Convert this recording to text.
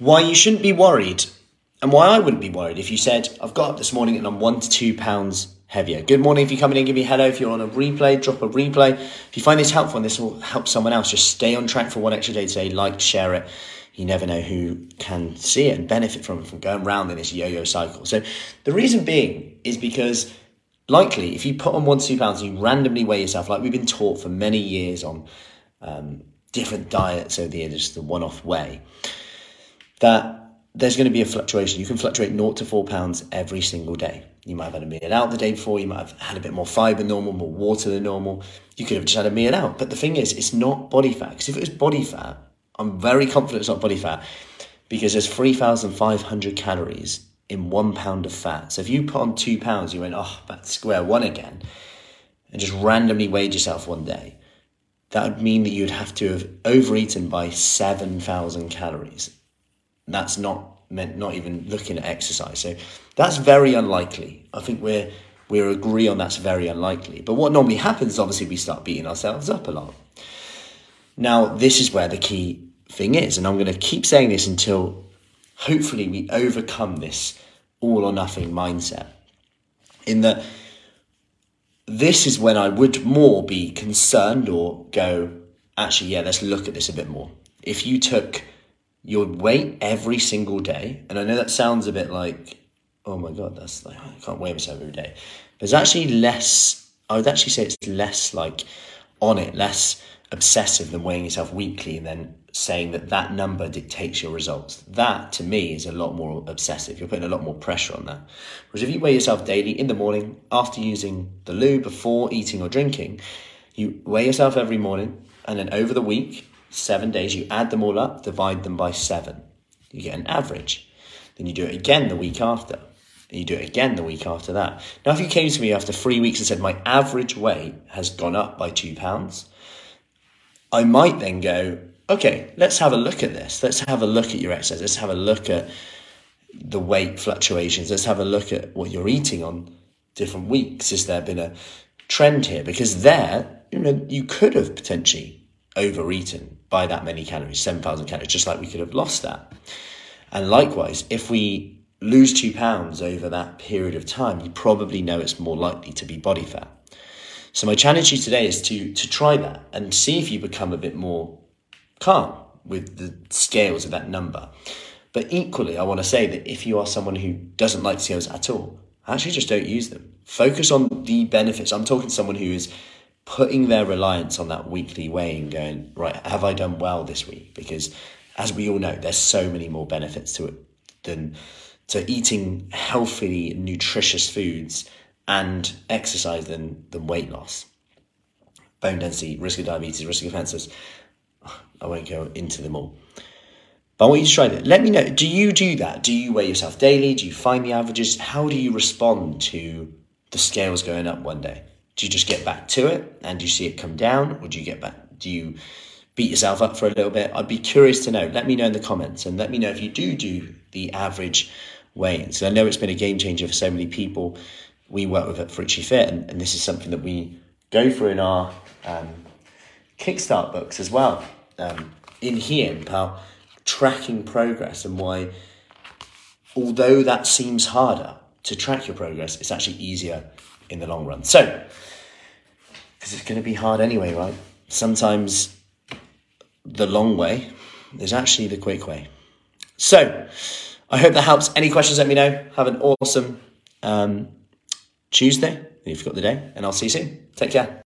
why you shouldn't be worried and why I wouldn't be worried if you said, I've got up this morning and I'm 1 to 2 pounds heavier. Good morning if you're coming in, give me a hello. If you're on a replay, drop a replay. If you find this helpful and this will help someone else, just stay on track for one extra day today. Like, share it. You never know who can see it and benefit from going round in this yo-yo cycle. So the reason being is because likely if you put on 1 to 2 pounds and you randomly weigh yourself, like we've been taught for many years on different diets over the years, just the one-off way, that there's going to be a fluctuation. You can fluctuate 0 to 4 pounds every single day. You might have had a meal out the day before. You might have had a bit more fibre than normal, more water than normal. You could have just had a meal out. But the thing is, it's not body fat. Because if it was body fat, I'm very confident it's not body fat because there's 3,500 calories in 1 pound of fat. So if you put on 2 pounds, you went, oh, back to square one again, and just randomly weighed yourself one day, that would mean that you'd have to have overeaten by 7,000 calories. That's not meant, not even looking at exercise. So that's very unlikely. I think we agree on that's very unlikely. But what normally happens is obviously we start beating ourselves up a lot. Now, this is where the key thing is. And I'm going to keep saying this until hopefully we overcome this all or nothing mindset. In that this is when I would more be concerned or go, actually, yeah, let's look at this a bit more. If you took your weight every single day, and I know that sounds a bit like, oh my God, that's like, I can't weigh myself every day. There's actually less, I would actually say it's less like on it, less obsessive than weighing yourself weekly and then saying that that number dictates your results. That to me is a lot more obsessive. You're putting a lot more pressure on that. Whereas if you weigh yourself daily in the morning, after using the loo, before eating or drinking, you weigh yourself every morning and then over the week, 7 days, you add them all up, divide them by 7. You get an average. Then you do it again the week after. And you do it again the week after that. Now, if you came to me after 3 weeks and said, my average weight has gone up by 2 pounds, I might then go, okay, let's have a look at this. Let's have a look at your exercise. Let's have a look at the weight fluctuations. Let's have a look at what you're eating on different weeks. Has there been a trend here? Because there, you know, you could have potentially overeaten by that many calories, 7,000 calories, just like we could have lost that. And likewise, if we lose 2 pounds over that period of time, you probably know it's more likely to be body fat. So my challenge to you today is to try that and see if you become a bit more calm with the scales of that number. But equally, I want to say that if you are someone who doesn't like scales at all, actually just don't use them. Focus on the benefits. I'm talking to someone who is putting their reliance on that weekly weighing, going, right, have I done well this week? Because as we all know, there's so many more benefits to it than to eating healthy, nutritious foods and exercise than weight loss. Bone density, risk of diabetes, risk of cancers. I won't go into them all. But I want you to try that. Let me know, do you do that? Do you weigh yourself daily? Do you find the averages? How do you respond to the scales going up one day? Do you just get back to it and do you see it come down, or do you get back? Do you beat yourself up for a little bit? I'd be curious to know. Let me know in the comments and let me know if you do the average weigh-in. So I know it's been a game changer for so many people we work with at Fritchy Fit, and this is something that we go through in our Kickstart books as well. In here, about tracking progress and why, although that seems harder to track your progress, it's actually easier in the long run. So, because it's going to be hard anyway, right? Sometimes the long way is actually the quick way. So, I hope that helps. Any questions, let me know. Have an awesome Tuesday. You've got the day, and I'll see you soon. Take care.